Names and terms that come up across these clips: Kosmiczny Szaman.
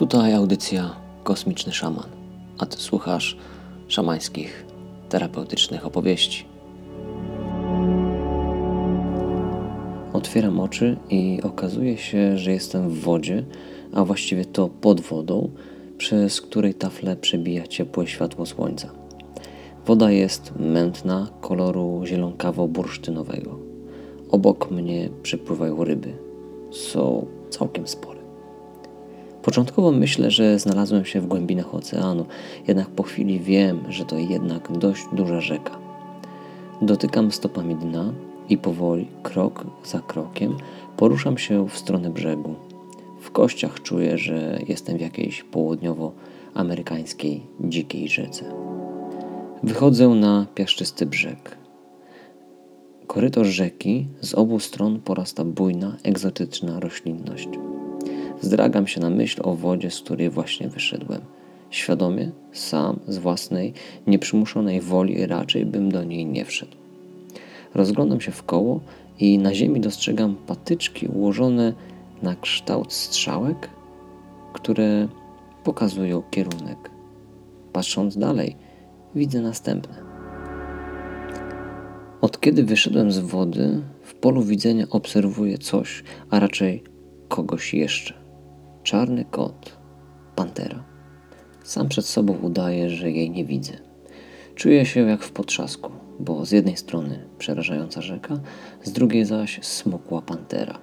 Tutaj audycja Kosmiczny Szaman, a Ty słuchasz szamańskich, terapeutycznych opowieści. Otwieram oczy i okazuje się, że jestem w wodzie, a właściwie to pod wodą, przez której taflę przebija ciepłe światło słońca. Woda jest mętna, koloru zielonkawo-bursztynowego. Obok mnie przypływają ryby. Są całkiem spore. Początkowo myślę, że znalazłem się w głębinach oceanu, jednak po chwili wiem, że to jednak dość duża rzeka. Dotykam stopami dna i powoli, krok za krokiem, poruszam się w stronę brzegu. W kościach czuję, że jestem w jakiejś południowoamerykańskiej dzikiej rzece. Wychodzę na piaszczysty brzeg. Korytarz rzeki z obu stron porasta bujna, egzotyczna roślinność. Zdragam się na myśl o wodzie, z której właśnie wyszedłem. Świadomie, sam, z własnej, nieprzymuszonej woli raczej bym do niej nie wszedł. Rozglądam się wkoło i na ziemi dostrzegam patyczki ułożone na kształt strzałek, które pokazują kierunek. Patrząc dalej, widzę następne. Od kiedy wyszedłem z wody, w polu widzenia obserwuję coś, a raczej kogoś jeszcze. Czarny kot, pantera. Sam przed sobą udaję, że jej nie widzę. Czuję się jak w potrzasku, bo z jednej strony przerażająca rzeka, z drugiej zaś smukła pantera.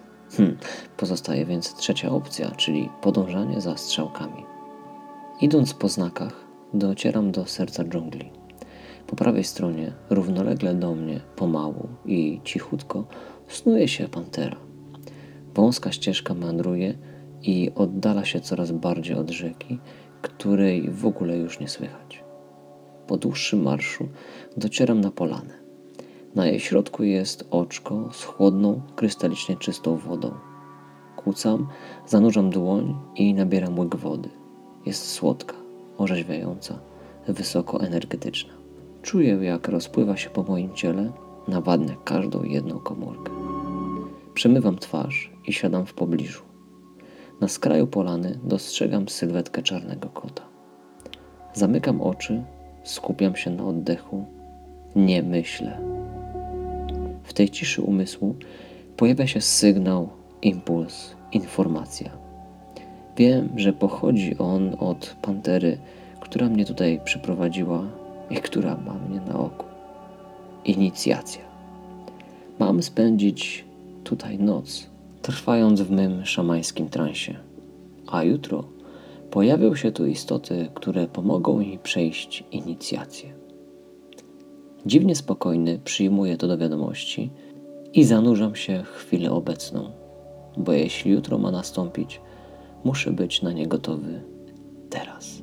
Pozostaje więc trzecia opcja, czyli podążanie za strzałkami. Idąc po znakach, docieram do serca dżungli. Po prawej stronie, równolegle do mnie, pomału i cichutko, snuje się pantera. Wąska ścieżka meandruje i oddala się coraz bardziej od rzeki, której w ogóle już nie słychać. Po dłuższym marszu docieram na polanę. Na jej środku jest oczko z chłodną, krystalicznie czystą wodą. Kłócam, zanurzam dłoń i nabieram łyk wody. Jest słodka, orzeźwiająca, wysoko energetyczna. Czuję, jak rozpływa się po moim ciele, nawadnia każdą jedną komórkę. Przemywam twarz i siadam w pobliżu. Na skraju polany dostrzegam sylwetkę czarnego kota. Zamykam oczy, skupiam się na oddechu, nie myślę. W tej ciszy umysłu pojawia się sygnał, impuls, informacja. Wiem, że pochodzi on od pantery, która mnie tutaj przyprowadziła i która ma mnie na oku. Inicjacja. Mam spędzić tutaj noc, trwając w mym szamańskim transie. A jutro pojawią się tu istoty, które pomogą mi przejść inicjację. Dziwnie spokojny przyjmuję to do wiadomości i zanurzam się w chwilę obecną, bo jeśli jutro ma nastąpić, muszę być na nie gotowy teraz.